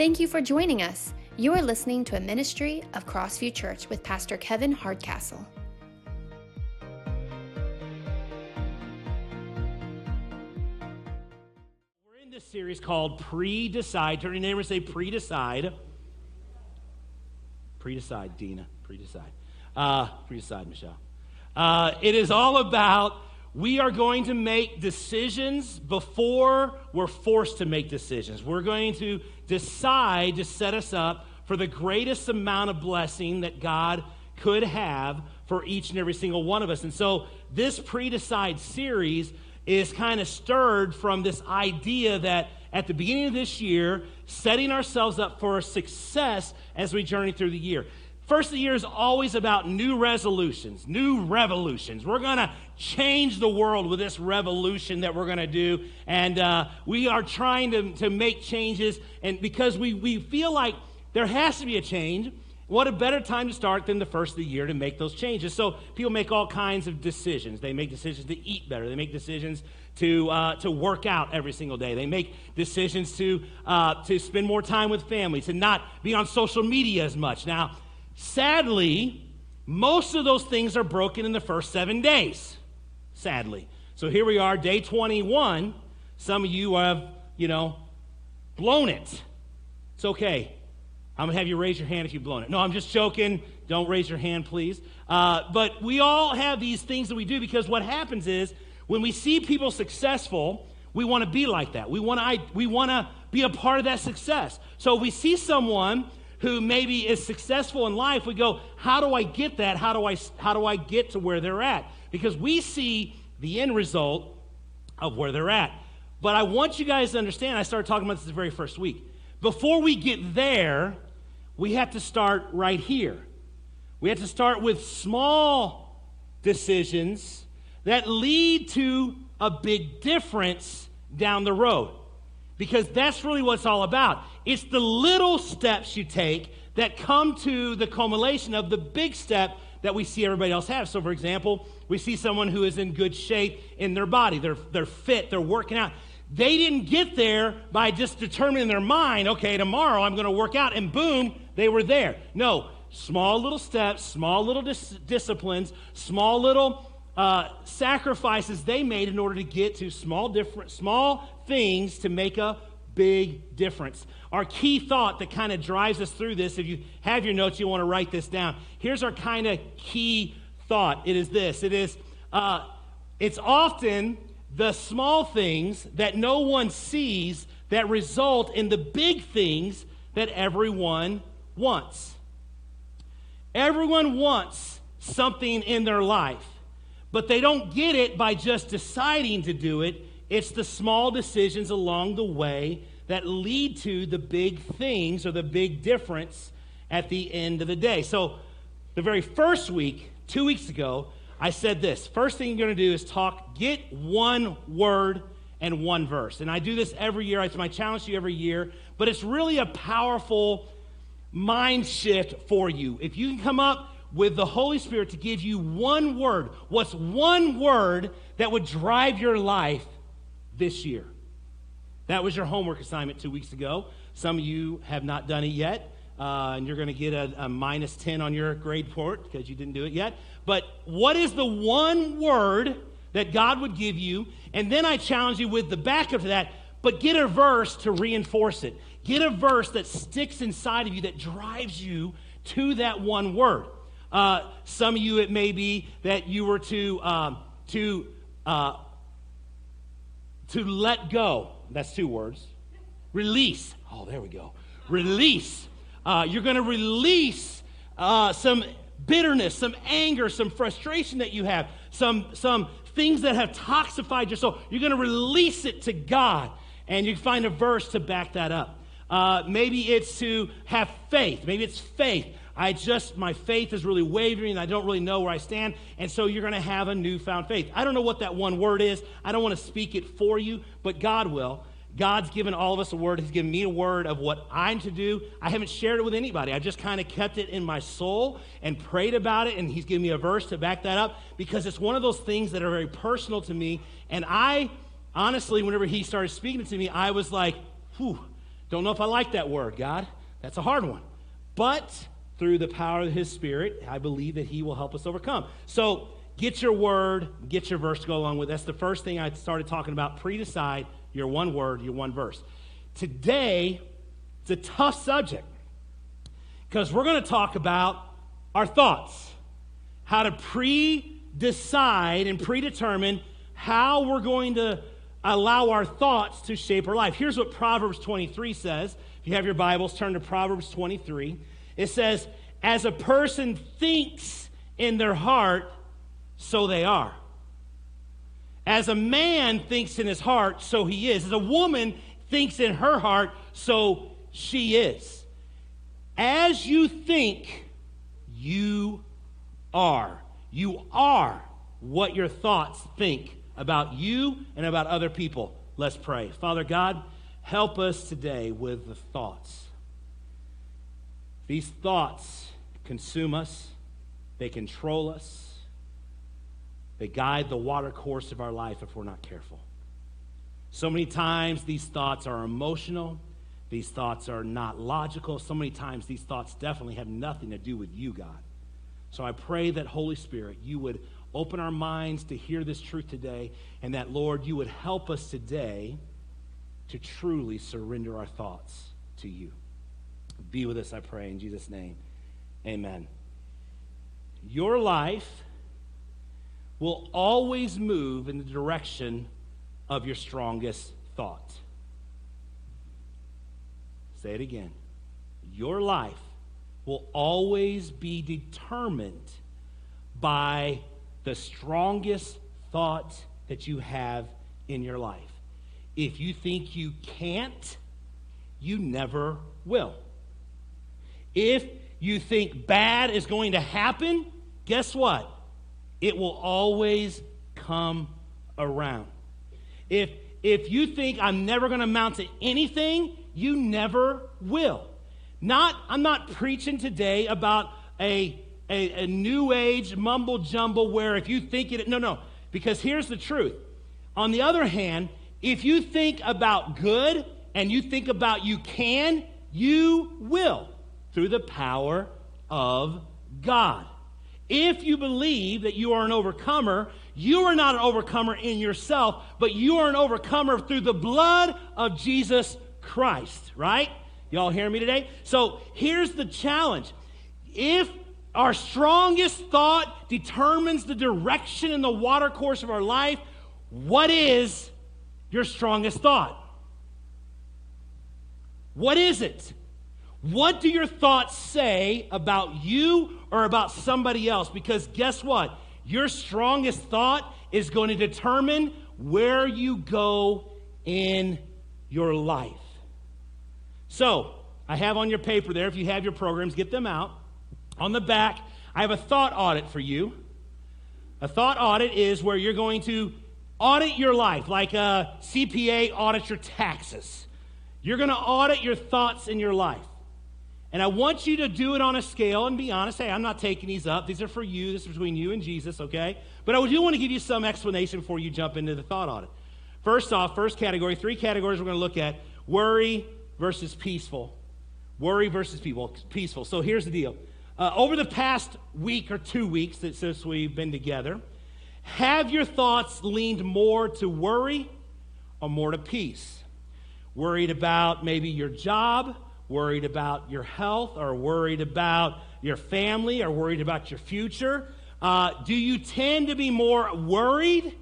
Thank you for joining us. You are listening to a ministry of Crossview Church with Pastor Kevin Hardcastle. We're in this series called Pre Decide. Turn your neighbor and say, Pre Decide. Pre Decide, Dina. Pre Decide. Pre Decide, Michelle. It is all about we are going to make decisions before we're forced to make decisions. We're going to decide to set us up for the greatest amount of blessing that God could have for each and every single one of us. And so this Pre-Decide series is kind of stirred from this idea that at the beginning of this year, setting ourselves up for success as we journey through the year. First of the year is always about new resolutions, new revolutions. We're going to change the world with this revolution that we're going to do. And we are trying to make changes. And because we feel like there has to be a change, what a better time to start than the first of the year to make those changes. So people make all kinds of decisions. They make decisions to eat better. They make decisions to work out every single day. They make decisions to spend more time with family, to not be on social media as much. Now, sadly, most of those things are broken in the first 7 days, sadly. So here we are, day 21. Some of you have, blown it. It's okay. I'm going to have you raise your hand if you've blown it. No, I'm just joking. Don't raise your hand, please. But we all have these things that we do because what happens is when we see people successful, we want to be like that. We want to be a part of that success. So we see someone who maybe is successful in life, we go, how do I get that? How do I get to where they're at? Because we see the end result of where they're at. But I want you guys to understand, I started talking about this the very first week. Before we get there, we have to start right here. We have to start with small decisions that lead to a big difference down the road. Because that's really what it's all about. It's the little steps you take that come to the culmination of the big step that we see everybody else have. So, for example, we see someone who is in good shape in their body. They're fit. They're working out. They didn't get there by just determining in their mind, okay, tomorrow I'm going to work out, and boom, they were there. No, small little steps, small little disciplines, small little sacrifices they made in order to get to small things to make a big difference. Our key thought that kind of drives us through this, if you have your notes, you want to write this down. Here's our kind of key thought. It is this. It is, it's often the small things that no one sees that result in the big things that everyone wants. Everyone wants something in their life, but they don't get it by just deciding to do it. It's the small decisions along the way that lead to the big things or the big difference at the end of the day. So the very first week, 2 weeks ago, I said this. First thing you're going to do is get one word and one verse. And I do this every year. It's my challenge to you every year. But it's really a powerful mind shift for you. If you can come up with the Holy Spirit to give you one word. What's one word that would drive your life this year? That was your homework assignment 2 weeks ago. Some of you have not done it yet, and you're going to get a minus 10 on your grade report because you didn't do it yet. But what is the one word that God would give you? And then I challenge you with the backup to that, but get a verse to reinforce it. Get a verse that sticks inside of you, that drives you to that one word. Some of you, it may be that you were to let go. That's two words. Release. Oh, there we go. Release. You're going to release some bitterness, some anger, some frustration that you have, some things that have toxified your soul. You're going to release it to God, and you find a verse to back that up. Maybe it's to have faith. Maybe it's faith. My faith is really wavering and I don't really know where I stand. And so you're going to have a newfound faith. I don't know what that one word is. I don't want to speak it for you, but God will. God's given all of us a word. He's given me a word of what I'm to do. I haven't shared it with anybody. I just kind of kept it in my soul and prayed about it. And he's given me a verse to back that up because it's one of those things that are very personal to me. And I, honestly, whenever he started speaking to me, I was like, whew, Don't know if I like that word, God. That's a hard one. But through the power of his Spirit, I believe that he will help us overcome. So get your word, get your verse to go along with. That's the first thing I started talking about. Pre-decide your one word, your one verse. Today, it's a tough subject because we're going to talk about our thoughts, how to pre-decide and predetermine how we're going to allow our thoughts to shape our life. Here's what Proverbs 23 says. If you have your Bibles, turn to Proverbs 23. It says, as a person thinks in their heart, so they are. As a man thinks in his heart, so he is. As a woman thinks in her heart, so she is. As you think, you are. You are what your thoughts think about you and about other people. Let's pray. Father God, help us today with the thoughts. These thoughts consume us. They control us. They guide the water course of our life if we're not careful. So many times these thoughts are emotional. These thoughts are not logical. So many times these thoughts definitely have nothing to do with you, God. So I pray that, Holy Spirit, you would open our minds to hear this truth today, and that, Lord, you would help us today to truly surrender our thoughts to you. Be with us, I pray, in Jesus' name. Amen. Your life will always move in the direction of your strongest thought. Say it again. Your life will always be determined by the strongest thought that you have in your life. If you think you can't, you never will. If you think bad is going to happen, guess what? It will always come around. If you think I'm never going to amount to anything, you never will. I'm not preaching today about a new age mumble jumble where if you think it, no, because here's the truth. On the other hand, if you think about good and you think about you can, you will through the power of God. If you believe that you are an overcomer, you are not an overcomer in yourself, but you are an overcomer through the blood of Jesus Christ, right? Y'all hear me today? So here's the challenge. If our strongest thought determines the direction and the water course of our life, what is your strongest thought? What is it? What do your thoughts say about you or about somebody else? Because guess what? Your strongest thought is going to determine where you go in your life. So, I have on your paper there, if you have your programs, get them out. On the back, I have a thought audit for you. A thought audit is where you're going to audit your life, like a CPA audits your taxes. You're going to audit your thoughts in your life. And I want you to do it on a scale and be honest. Hey, I'm not taking these up. These are for you. This is between you and Jesus, okay? But I do want to give you some explanation before you jump into the thought audit. First off, first category, three categories we're going to look at. Worry versus peaceful. Worry versus peaceful. So here's the deal. Over the past week or 2 weeks since we've been together, have your thoughts leaned more to worry or more to peace? Worried about maybe your job, worried about your health, or worried about your family, or worried about your future? Do you tend to be more worried,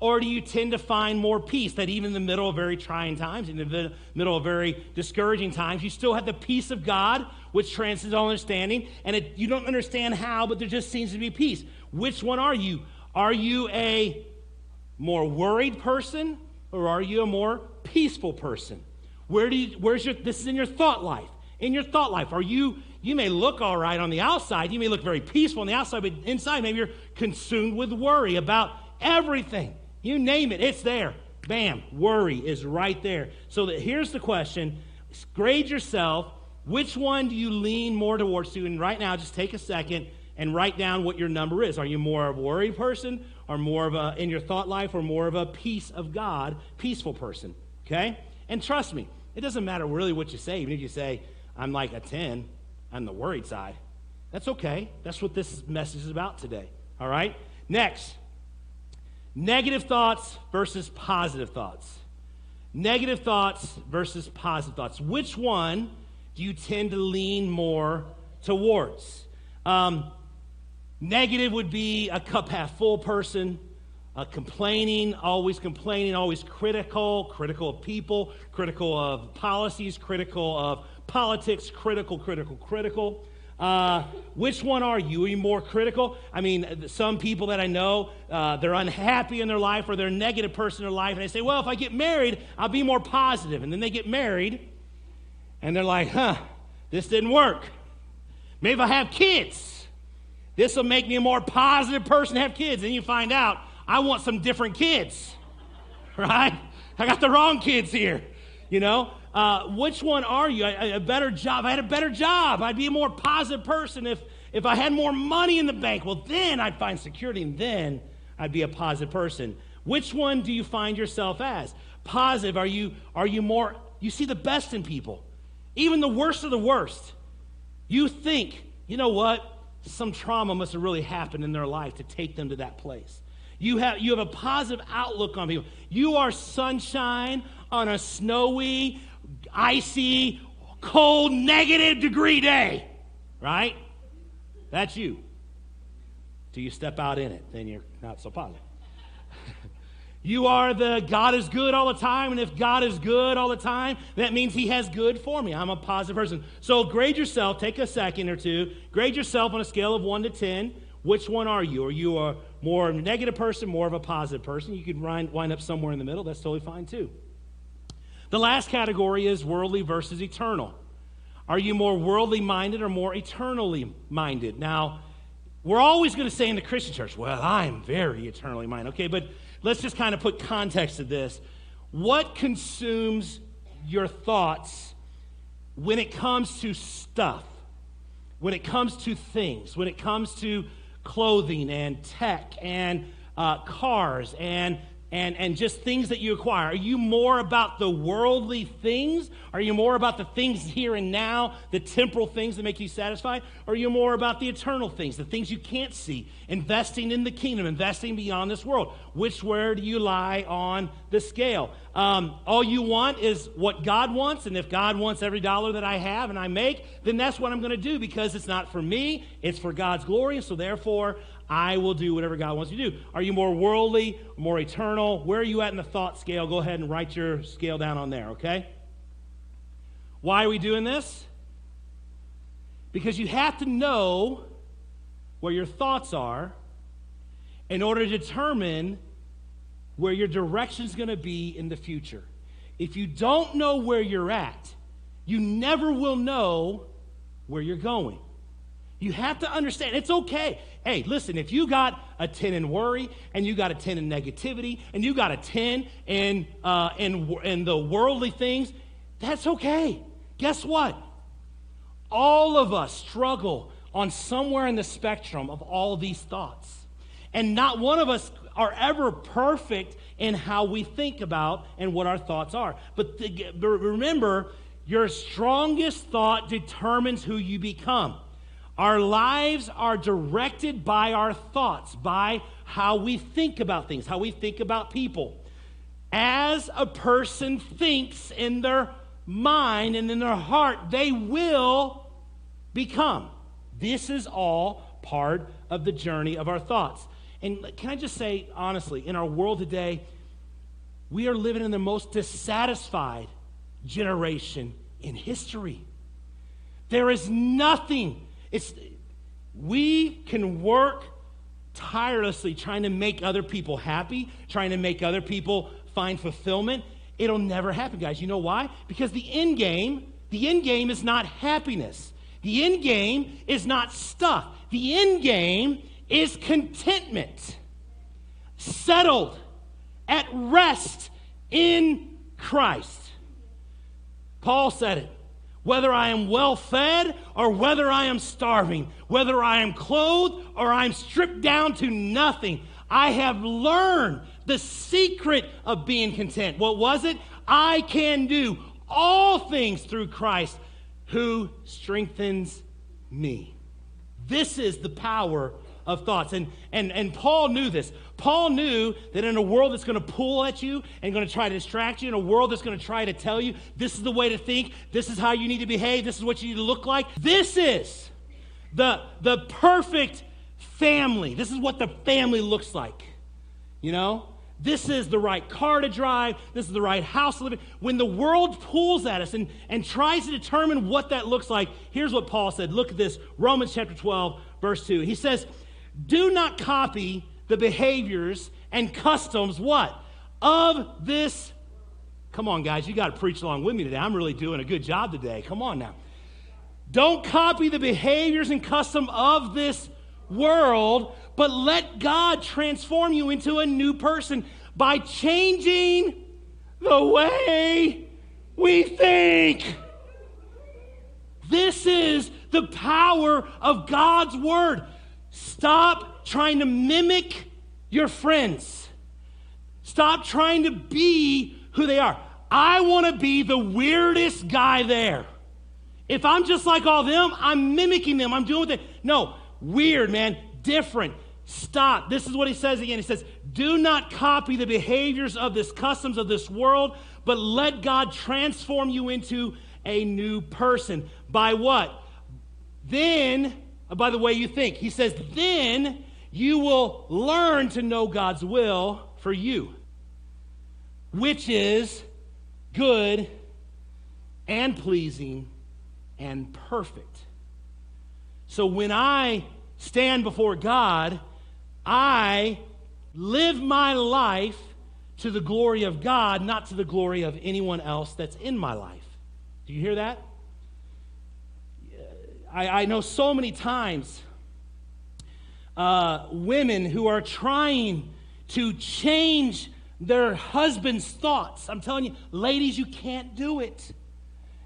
or do you tend to find more peace, that even in the middle of very trying times, in the middle of very discouraging times, you still have the peace of God, which transcends all understanding, and you don't understand how, but there just seems to be peace. Which one are you? Are you a more worried person, or are you a more peaceful person? This is in your thought life. In your thought life, are you may look all right on the outside, you may look very peaceful on the outside, but inside maybe you're consumed with worry about everything. You name it, it's there. Bam, worry is right there. So here's the question. Grade yourself. Which one do you lean more towards to? And right now, just take a second and write down what your number is. Are you more of a worried person, or more of a in your thought life, or more of a peace of God, peaceful person? Okay? And trust me, It doesn't matter really what you say. Even if you say, I'm like a 10, I'm the worried side, that's okay. That's what this message is about today, all right? Next, negative thoughts versus positive thoughts. Negative thoughts versus positive thoughts. Which one do you tend to lean more towards? Negative would be a cup half full person, complaining, always complaining, always critical of people, critical of policies, critical of politics, critical. Which one are you? Are you more critical? I mean, some people that I know, they're unhappy in their life or they're a negative person in their life, and they say, well, if I get married, I'll be more positive. And then they get married, and they're like, this didn't work. Maybe if I have kids, this will make me a more positive person to have kids. And you find out, I want some different kids, right? I got the wrong kids here, you know? Which one are you? A better job. If I had a better job, I'd be a more positive person. If I had more money in the bank, well, then I'd find security, and then I'd be a positive person. Which one do you find yourself as? Positive, are you more, you see the best in people, even the worst of the worst. You think, you know what? Some trauma must have really happened in their life to take them to that place. You have a positive outlook on people. You are sunshine on a snowy, icy, cold, negative degree day, right? That's you. Till you step out in it, then you're not so positive. You are the God is good all the time, and if God is good all the time, that means he has good for me. I'm a positive person. So grade yourself. Take a second or two. Grade yourself on a scale of 1 to 10. Which one are you? Are you a more negative person, more of a positive person? You can wind up somewhere in the middle. That's totally fine, too. The last category is worldly versus eternal. Are you more worldly-minded or more eternally-minded? Now, we're always going to say in the Christian church, well, I'm very eternally-minded. Okay, but let's just kind of put context to this. What consumes your thoughts when it comes to stuff, when it comes to things, when it comes to clothing and tech and cars and just things that you acquire? Are you more about the worldly things? Are you more about the things here and now, the temporal things that make you satisfied? Or are you more about the eternal things, the things you can't see, investing in the kingdom, investing beyond this world? Which where do you lie on the scale? All you want is what God wants, and if God wants every dollar that I have and I make, then that's what I'm going to do, because it's not for me, it's for God's glory, so therefore I will do whatever God wants you to do. Are you more worldly, more eternal? Where are you at in the thought scale? Go ahead and write your scale down on there, okay? Why are we doing this? Because you have to know where your thoughts are in order to determine where your direction is going to be in the future. If you don't know where you're at, you never will know where you're going. You have to understand, it's okay. Hey, listen, if you got a 10 in worry, and you got a 10 in negativity, and you got a 10 in the worldly things, that's okay. Guess what? All of us struggle on somewhere in the spectrum of all of these thoughts. And not one of us are ever perfect in how we think about and what our thoughts are. But remember, your strongest thought determines who you become. Our lives are directed by our thoughts, by how we think about things, how we think about people. As a person thinks in their mind and in their heart, they will become. This is all part of the journey of our thoughts. And can I just say, honestly, in our world today, we are living in the most dissatisfied generation in history. There is nothing. We can work tirelessly trying to make other people happy, trying to make other people find fulfillment. It'll never happen, guys. You know why? Because the end game is not happiness. The end game is not stuff. The end game is contentment, settled, at rest in Christ. Paul said it. Whether I am well-fed or whether I am starving, whether I am clothed or I am stripped down to nothing, I have learned the secret of being content. What was it? I can do all things through Christ who strengthens me. This is the power of thoughts. And Paul knew this. Paul knew that in a world that's going to pull at you and going to try to distract you, in a world that's going to try to tell you this is the way to think, this is how you need to behave, this is what you need to look like, this is the perfect family. This is what the family looks like. You know? This is the right car to drive. This is the right house to live in. When the world pulls at us and tries to determine what that looks like, here's what Paul said. Look at this. Romans chapter 12, verse 2. He says, do not copy the behaviors and customs, what? Of this. Come on, guys. You got to preach along with me today. I'm really doing a good job today. Come on now. Don't copy the behaviors and custom of this world, but let God transform you into a new person by changing the way we think. This is the power of God's word. Stop trying to mimic your friends. Stop trying to be who they are. I want to be the weirdest guy there. If I'm just like all them, I'm mimicking them. I'm doing what they... No, weird, man. Different. Stop. This is what he says again. He says, do not copy the behaviors of this customs of this world, but let God transform you into a new person. By what? Then, by the way you think. He says, then you will learn to know God's will for you, which is good and pleasing and perfect. So when I stand before God, I live my life to the glory of God, not to the glory of anyone else that's in my life. Do you hear that? I know so many times women who are trying to change their husband's thoughts. I'm telling you, ladies, you can't do it.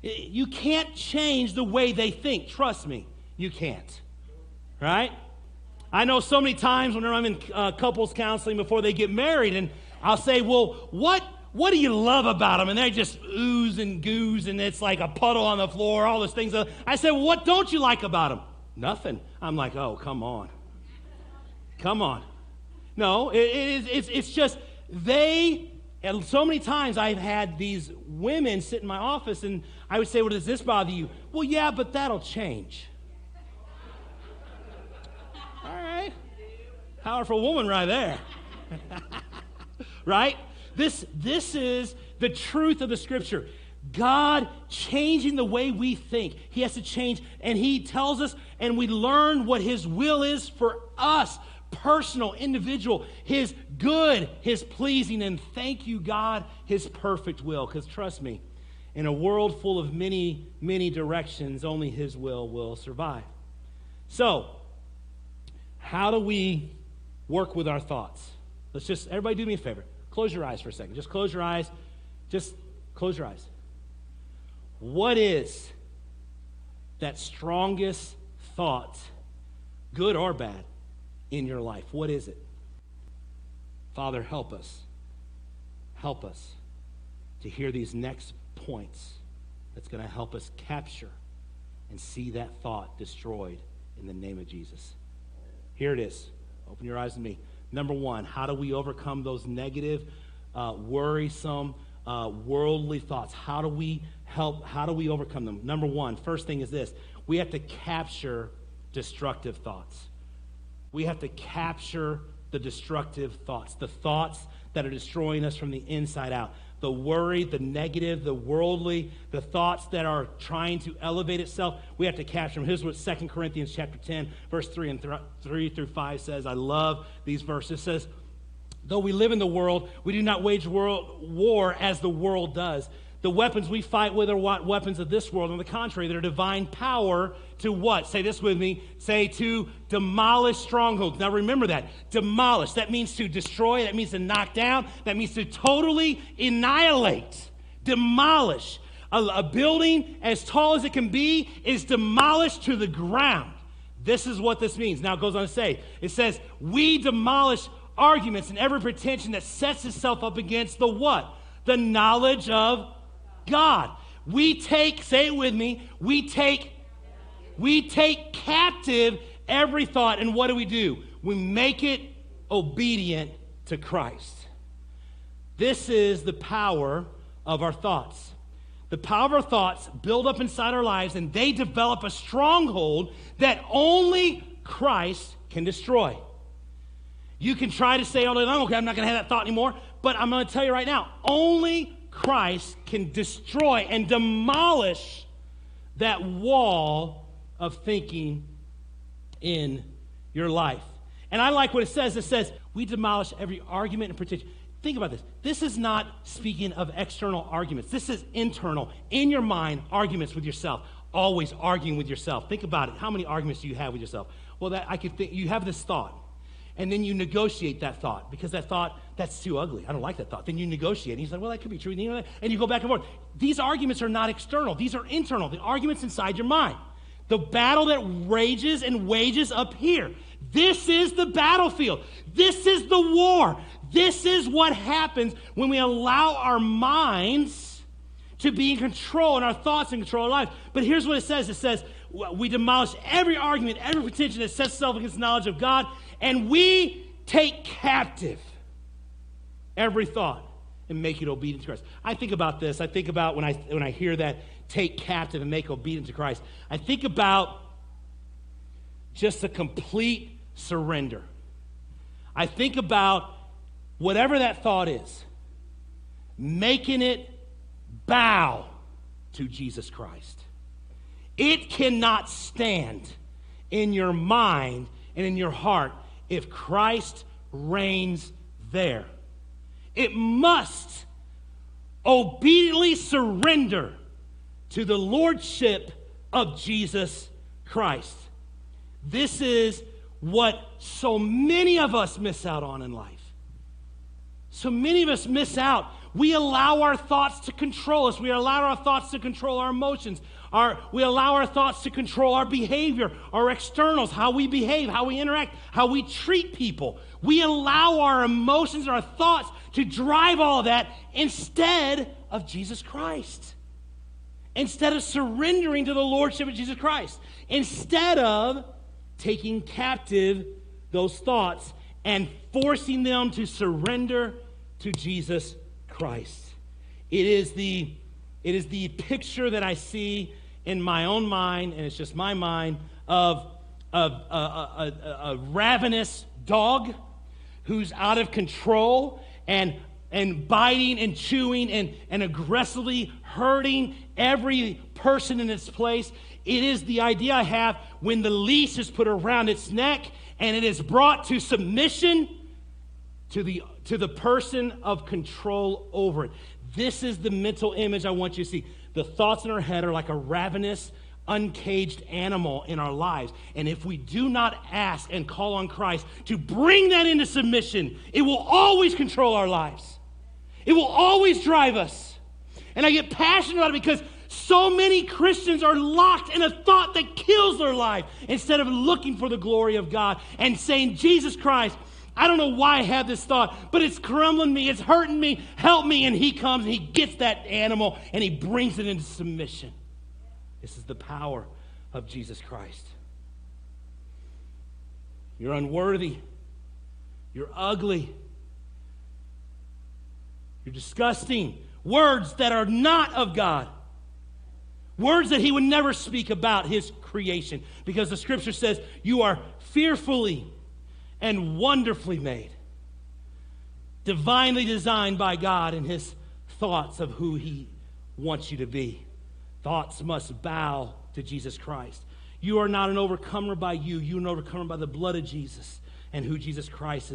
You can't change the way they think. Trust me, you can't. Right? I know so many times whenever I'm in couples counseling before they get married, and I'll say, well, what do you love about them? And they just ooze and goose, and it's like a puddle on the floor, all those things. I said, well, what don't you like about them? Nothing. I'm like, oh, come on. Come on. No, it's just they, and so many times I've had these women sit in my office, and I would say, well, does this bother you? Well, yeah, but that'll change. All right. Powerful woman right there. Right? This is the truth of the scripture. God changing the way we think. He has to change, and he tells us, and we learn what his will is for us, personal, individual, his good, his pleasing, and thank you, God, his perfect will. Because trust me, in a world full of many, many directions, only his will survive. So, how do we work with our thoughts? Let's just, everybody do me a favor. Close your eyes for a second. Just close your eyes. Just close your eyes. What is that strongest thought, good or bad, in your life? What is it? Father, help us. Help us to hear these next points that's going to help us capture and see that thought destroyed in the name of Jesus. Here it is. Open your eyes to me. Number one, how do we overcome those negative, worrisome, worldly thoughts? How do we help? How do we overcome them? Number one, first thing is this. We have to capture destructive thoughts. We have to capture the destructive thoughts, the thoughts that are destroying us from the inside out. The worry, the negative, the worldly, the thoughts that are trying to elevate itself, we have to capture them. Here's what 2 Corinthians chapter 10, verse 3 through 5 says. I love these verses. It says, though we live in the world, we do not wage war as the world does. The weapons we fight with are what weapons of this world. On the contrary, they're divine power to what? Say this with me. Say to demolish strongholds. Now remember that. Demolish. That means to destroy. That means to knock down. That means to totally annihilate. Demolish. A building as tall as it can be is demolished to the ground. This is what this means. Now it goes on to say, it says, we demolish arguments and every pretension that sets itself up against the what? The knowledge of God. We take, say it with me, we take captive every thought. And what do? We make it obedient to Christ. This is the power of our thoughts. The power of our thoughts build up inside our lives, and they develop a stronghold that only Christ can destroy. You can try to say all day long, okay, I'm not going to have that thought anymore, but I'm going to tell you right now, only Christ can destroy and demolish that wall of thinking in your life. And I like what it says. It says, we demolish every argument and partition. Think about this. This is not speaking of external arguments. This is internal, in your mind, arguments with yourself. Always arguing with yourself. Think about it. How many arguments do you have with yourself? Well, that I could think. You have this thought, and then you negotiate that thought because that thought, that's too ugly. I don't like that thought. Then you negotiate. And he's like, well, that could be true. And you go back and forth. These arguments are not external. These are internal. The arguments inside your mind. The battle that rages and wages up here. This is the battlefield. This is the war. This is what happens when we allow our minds to be in control and our thoughts in control of our lives. But here's what it says. It says, we demolish every argument, every pretension that sets itself against the knowledge of God, and we take captive every thought and make it obedient to Christ. I think about this. I think about when I hear that, take captive and make obedient to Christ. I think about just a complete surrender. I think about whatever that thought is, making it bow to Jesus Christ. It cannot stand in your mind and in your heart if Christ reigns there. It must obediently surrender to the lordship of Jesus Christ. This is what so many of us miss out on in life. So many of us miss out. We allow our thoughts to control us. We allow our thoughts to control our emotions. We allow our thoughts to control our behavior, our externals, how we behave, how we interact, how we treat people. We allow our emotions, our thoughts to drive all of that instead of Jesus Christ. Instead of surrendering to the lordship of Jesus Christ. Instead of taking captive those thoughts and forcing them to surrender to Jesus Christ. It is the picture that I see in my own mind, and it's just my mind, of a ravenous dog who's out of control and biting and chewing and aggressively hurting every person in its place. It is the idea I have when the leash is put around its neck and it is brought to submission to the person of control over it. This is the mental image I want you to see. The thoughts in our head are like a ravenous, uncaged animal in our lives. And if we do not ask and call on Christ to bring that into submission, it will always control our lives. It will always drive us. And I get passionate about it because so many Christians are locked in a thought that kills their life instead of looking for the glory of God and saying, Jesus Christ, I don't know why I have this thought, but it's crumbling me, it's hurting me, help me. And he comes and he gets that animal and he brings it into submission. This is the power of Jesus Christ. You're unworthy. You're ugly. You're disgusting. Words that are not of God. Words that he would never speak about his creation, because the scripture says you are fearfully and wonderfully made, divinely designed by God in his thoughts of who he wants you to be. Thoughts must bow to Jesus Christ. You are not an overcomer by you. You're an overcomer by the blood of Jesus and who Jesus Christ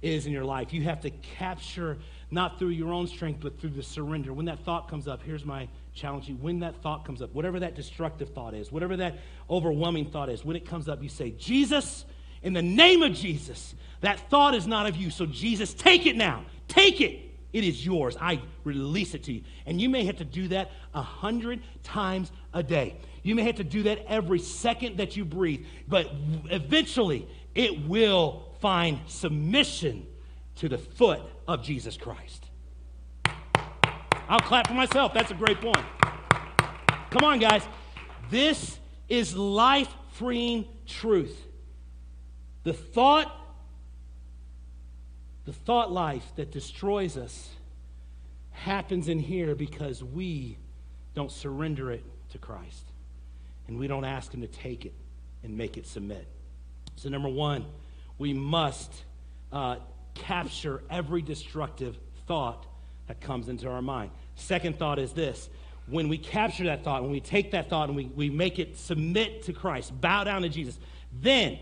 is in your life. You have to capture, not through your own strength, but through the surrender. When that thought comes up, here's my challenge you. When that thought comes up, whatever that destructive thought is, whatever that overwhelming thought is, when it comes up, you say, Jesus, in the name of Jesus, that thought is not of you. So Jesus, take it now. Take it. It is yours. I release it to you. And you may have to do that 100 times a day. You may have to do that every second that you breathe. But eventually, it will find submission to the foot of Jesus Christ. I'll clap for myself. That's a great point. Come on, guys. This is life-freeing truth. The thought life that destroys us happens in here because we don't surrender it to Christ. And we don't ask him to take it and make it submit. So number one, we must capture every destructive thought that comes into our mind. Second thought is this. When we capture that thought, when we take that thought and we make it submit to Christ, bow down to Jesus, then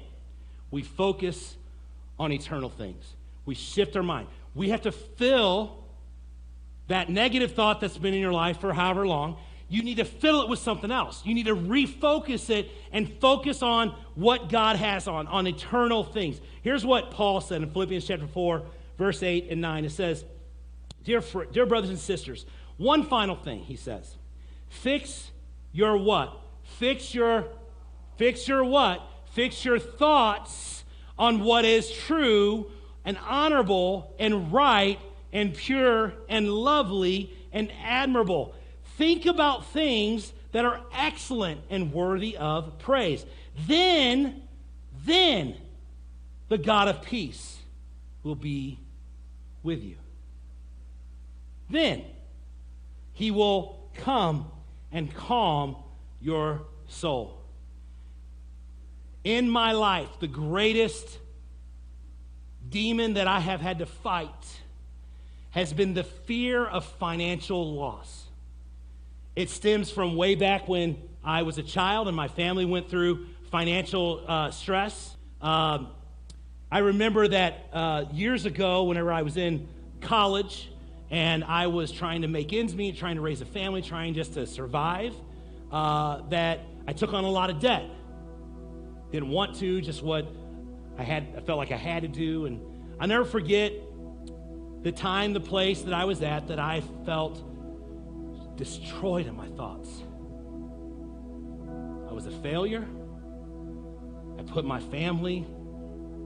we focus on eternal things. We shift our mind. We have to fill that negative thought that's been in your life for however long. You need to fill it with something else. You need to refocus it and focus on what God has on eternal things. Here's what Paul said in Philippians chapter 4, verse 8 and 9. It says, Dear brothers and sisters, one final thing, he says. Fix your what? Fix your what? Fix your thoughts on what is true and honorable and right and pure and lovely and admirable. Think about things that are excellent and worthy of praise. Then the God of peace will be with you. Then he will come and calm your soul. In my life, the greatest demon that I have had to fight has been the fear of financial loss. It stems from way back when I was a child and my family went through financial stress. I remember that years ago, whenever I was in college and I was trying to make ends meet, trying to raise a family, trying just to survive, that I took on a lot of debt. Didn't want to, just what I felt like I had to do. And I'll never forget the time, the place that I was at, that I felt destroyed in my thoughts. I was a failure. I put my family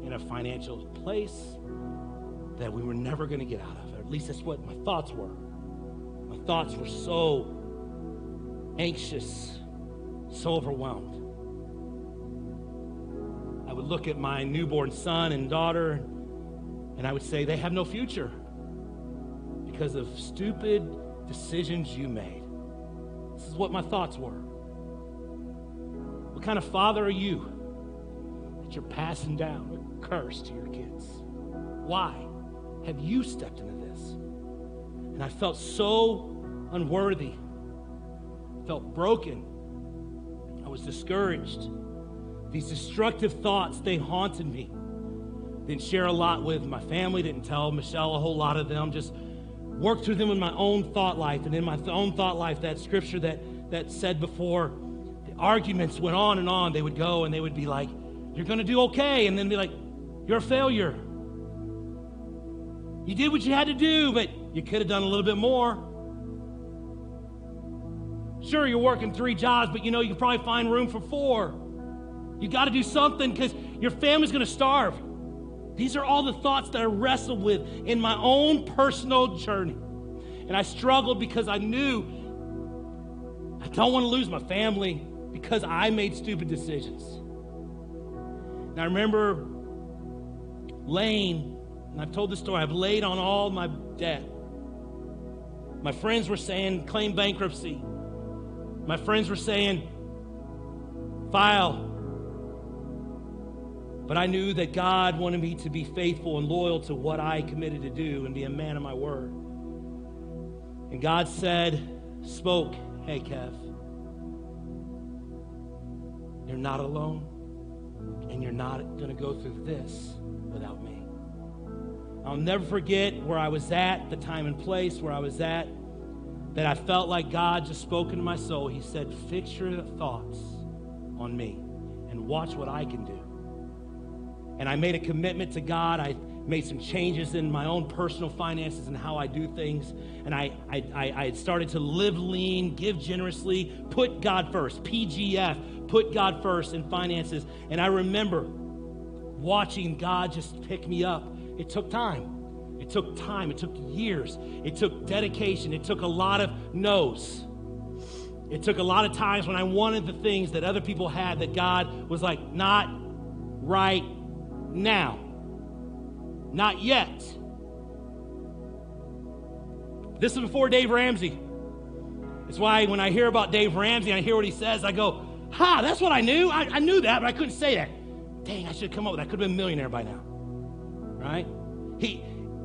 in a financial place that we were never going to get out of. Or at least that's what my thoughts were. My thoughts were so anxious, so overwhelmed. I would look at my newborn son and daughter and I would say they have no future because of stupid decisions you made. This is what my thoughts were. What kind of father are you that you're passing down a curse to your kids? Why have you stepped into this? And I felt so unworthy. I felt broken. I was discouraged. These destructive thoughts, they haunted me. Didn't share a lot with my family. Didn't tell Michelle a whole lot of them. Just worked through them in my own thought life. And in my own thought life, that scripture that said before, the arguments went on and on. They would go and they would be like, you're going to do okay. And then be like, you're a failure. You did what you had to do, but you could have done a little bit more. Sure, you're working 3 jobs, but you can probably find room for 4. You got to do something because your family's going to starve. These are all the thoughts that I wrestled with in my own personal journey. And I struggled because I knew I don't want to lose my family because I made stupid decisions. And I remember laying, and I've told this story, I've laid on all my debt. My friends were saying, claim bankruptcy. My friends were saying, file. But I knew that God wanted me to be faithful and loyal to what I committed to do and be a man of my word. And God spoke, hey, Kev, you're not alone and you're not going to go through this without me. I'll never forget where I was at, the time and place where I was at, that I felt like God just spoke into my soul. He said, fix your thoughts on me and watch what I can do. And I made a commitment to God. I made some changes in my own personal finances and how I do things. And I started to live lean, give generously, put God first, PGF, put God first in finances. And I remember watching God just pick me up. It took time. It took time. It took years. It took dedication. It took a lot of no's. It took a lot of times when I wanted the things that other people had that God was like, not right now, not yet. This is before Dave Ramsey. That's why when I hear about Dave Ramsey and I hear what he says, I go, ha, that's what I knew. I knew that, but I couldn't say that. Dang, I should have come up with that. I could have been a millionaire by now, right?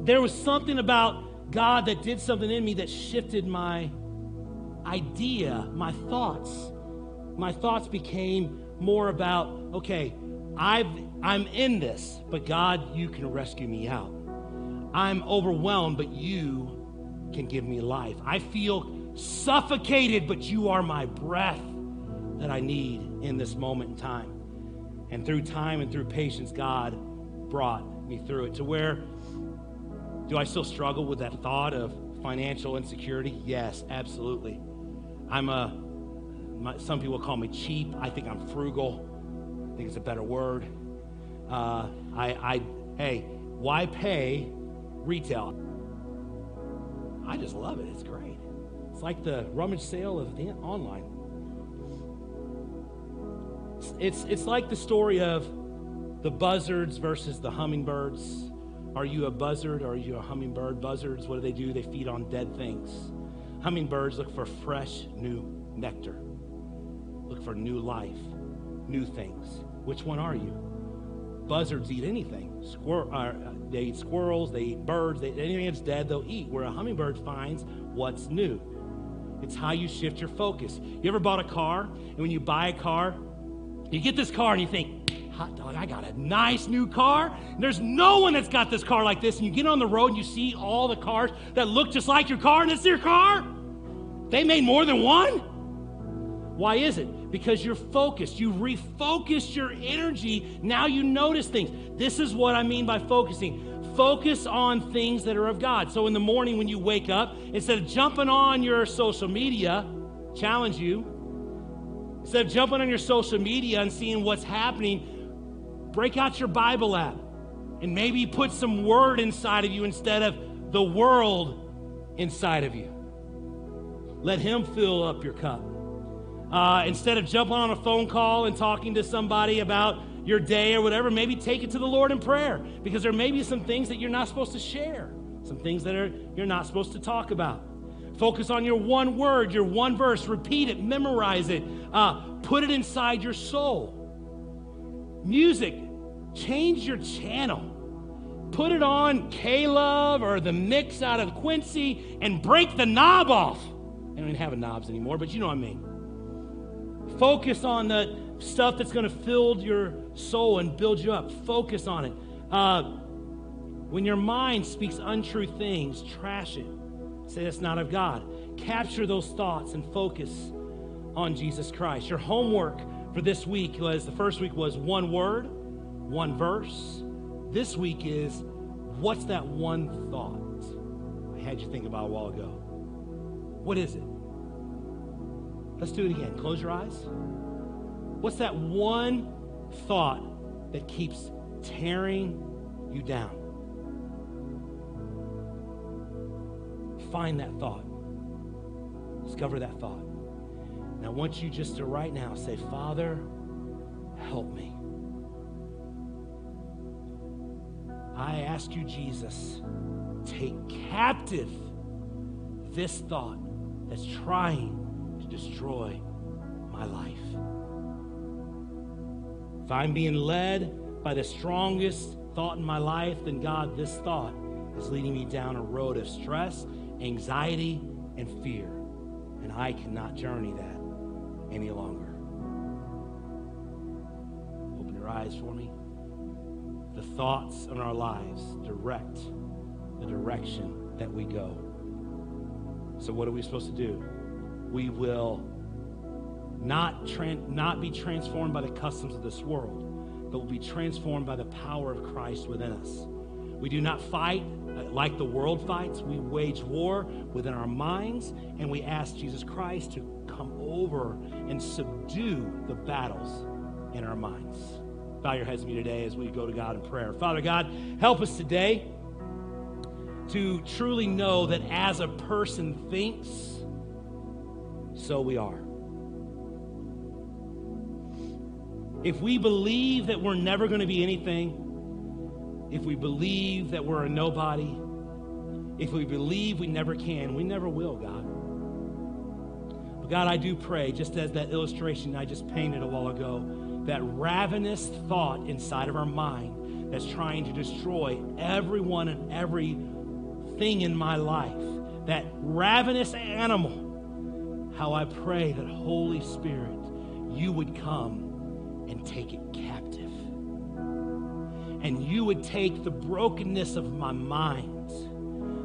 There was something about God that did something in me that shifted my idea, my thoughts. My thoughts became more about, okay, I'm in this, but God, you can rescue me out. I'm overwhelmed, but you can give me life. I feel suffocated, but you are my breath that I need in this moment in time. And through time and through patience, God brought me through it. To where do I still struggle with that thought of financial insecurity? Yes, absolutely. Some people call me cheap. I think I'm frugal. I think it's a better word. Hey, why pay retail? I just love it. It's great. It's like the rummage sale of the online. It's like the story of the buzzards versus the hummingbirds. Are you a buzzard or are you a hummingbird? Buzzards, what do? They feed on dead things. Hummingbirds look for fresh, new nectar. Look for new life, new things. Which one are you? Buzzards eat anything. They eat squirrels, they eat birds, anything that's dead they'll eat, where a hummingbird finds what's new. It's how you shift your focus. You ever bought a car? And when you buy a car, you get this car and you think, hot dog, I got a nice new car. There's no one that's got this car like this. And you get on the road and you see all the cars that look just like your car, and it's your car. They made more than one. Why is it? Because you're focused. You refocused your energy. Now you notice things. This is what I mean by focusing. Focus on things that are of God. So in the morning when you wake up, instead of jumping on your social media, challenge you, instead of jumping on your social media and seeing what's happening, break out your Bible app and maybe put some word inside of you instead of the world inside of you. Let Him fill up your cup. Instead of jumping on a phone call and talking to somebody about your day or whatever, maybe take it to the Lord in prayer, because there may be some things that you're not supposed to share, some things that you're not supposed to talk about. Focus on your one word, your one verse, repeat it, memorize it, put it inside your soul. Music, change your channel. Put it on Caleb or the mix out of Quincy and break the knob off. I don't even have knobs anymore, but you know what I mean. Focus on the stuff that's going to fill your soul and build you up. Focus on it. When your mind speaks untrue things, trash it. Say that's not of God. Capture those thoughts and focus on Jesus Christ. Your homework for this week was, the first week was one word, one verse. This week is, what's that one thought I had you think about a while ago? What is it? Let's do it again. Close your eyes. What's that one thought that keeps tearing you down? Find that thought. Discover that thought. And I want you just to right now say, Father, help me. I ask you, Jesus, take captive this thought that's trying destroy my life. If I'm being led by the strongest thought in my life, then God, this thought is leading me down a road of stress, anxiety, and fear, and I cannot journey that any longer. Open your eyes for me. The thoughts in our lives direct the direction that we go. So what are we supposed to do? We will not be transformed by the customs of this world, but will be transformed by the power of Christ within us. We do not fight like the world fights. We wage war within our minds, and we ask Jesus Christ to come over and subdue the battles in our minds. Bow your heads with me today as we go to God in prayer. Father God, help us today to truly know that as a person thinks, so we are. If we believe that we're never going to be anything, if we believe that we're a nobody, if we believe we never can, we never will, God. But God, I do pray, just as that illustration I just painted a while ago, that ravenous thought inside of our mind that's trying to destroy everyone and everything in my life, that ravenous animal, how I pray that Holy Spirit, you would come and take it captive. And you would take the brokenness of my mind,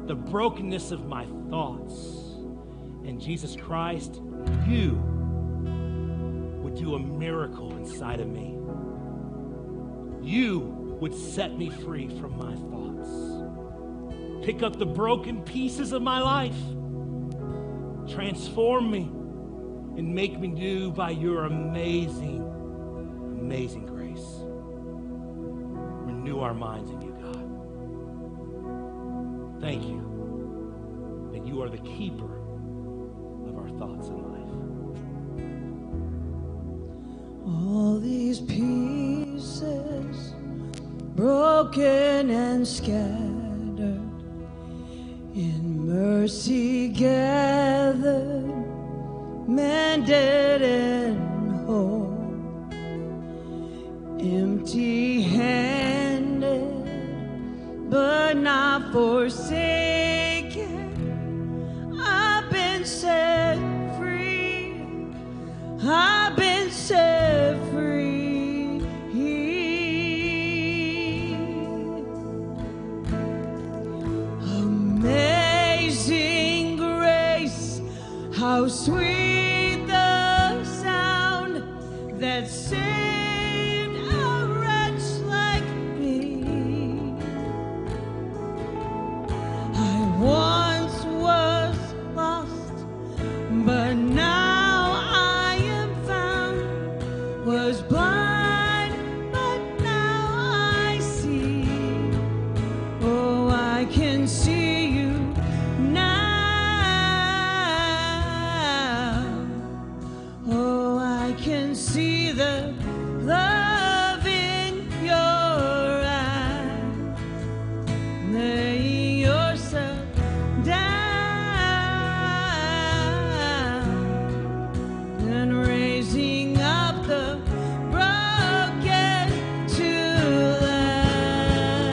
the brokenness of my thoughts, and Jesus Christ, you would do a miracle inside of me. You would set me free from my thoughts. Pick up the broken pieces of my life, transform me, and make me new by your amazing, amazing grace. Renew our minds in you. Thank you that you are the keeper of our thoughts in life. All these pieces, broken and scattered, in mercy gathered, mended and whole, empty-handed, but not forsaken. I've been set free. I've been set free. Amazing grace, how sweet the sound that saved. Once was lost, but now I am found, was blind, but now I see. Oh, I can see you now. Oh, I can see the love in your eyes. Laying yourself down and raising up the broken to life.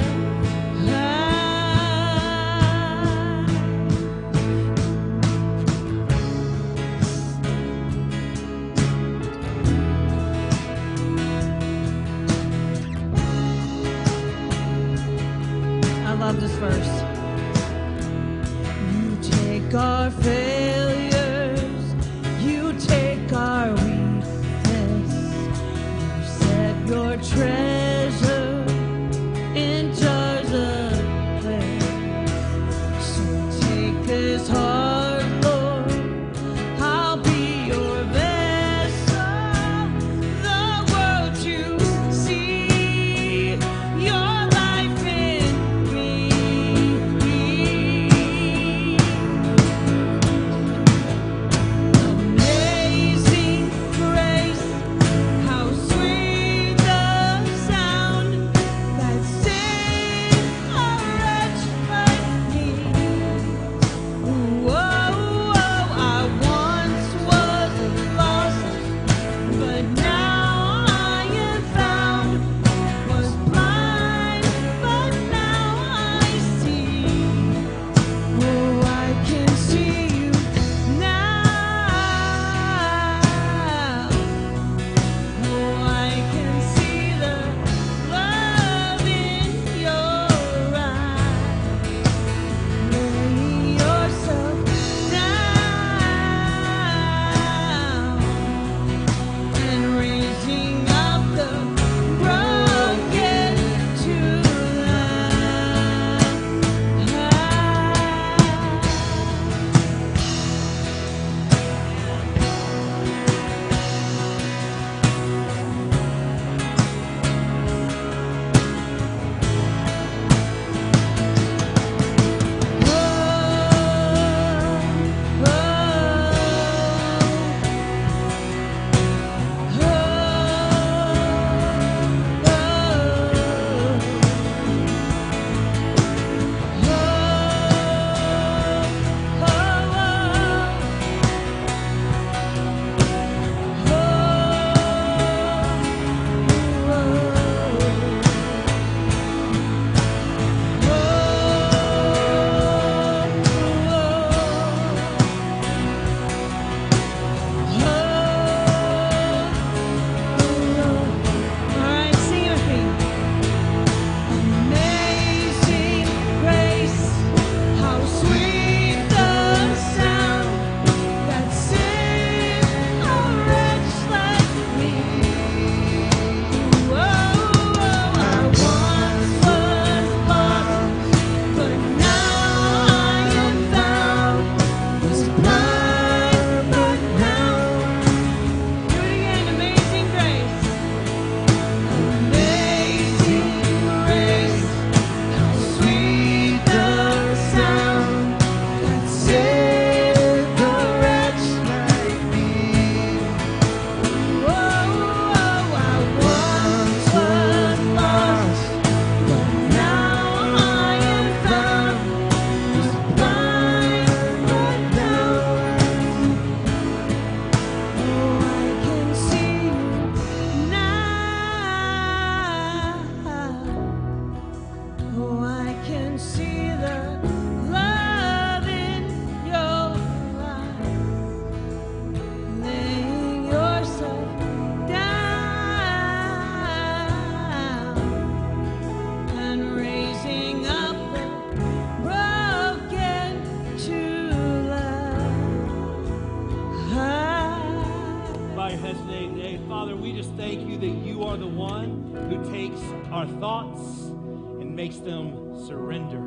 Father, we just thank you that you are the one who takes our thoughts and makes them surrender.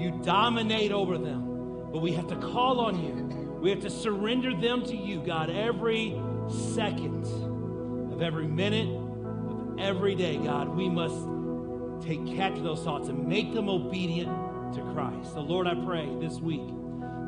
You dominate over them, but we have to call on you. We have to surrender them to you, God, every second of every minute of every day, God. We must take capture those thoughts and make them obedient to Christ. So, Lord, I pray this week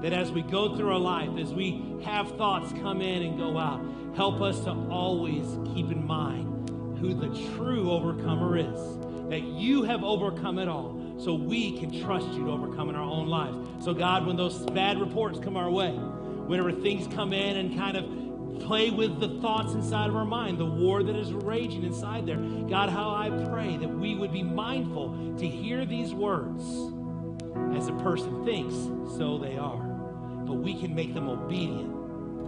that as we go through our life, as we have thoughts come in and go out, help us to always keep in mind who the true overcomer is, that you have overcome it all, so we can trust you to overcome in our own lives. So God, when those bad reports come our way, whenever things come in and kind of play with the thoughts inside of our mind, the war that is raging inside there, God, how I pray that we would be mindful to hear these words: as a person thinks, so they are. But we can make them obedient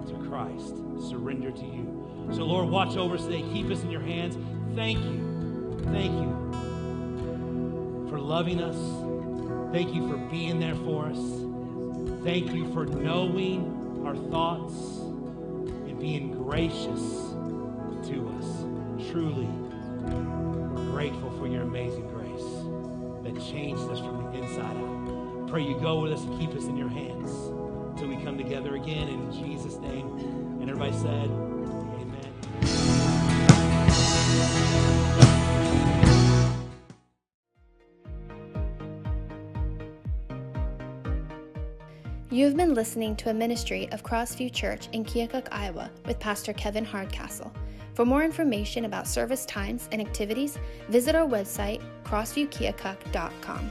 to Christ, surrender to you. So Lord, watch over us today. Keep us in your hands. Thank you for loving us. Thank you for being there for us. Thank you for knowing our thoughts and being gracious to us. Truly, we're grateful for your amazing grace that changed us from the inside out. Pray you go with us and keep us in your hands. So we come together again in Jesus' name. And everybody said, amen. You have been listening to a ministry of Crossview Church in Keokuk, Iowa, with Pastor Kevin Hardcastle. For more information about service times and activities, visit our website, crossviewkeokuk.com.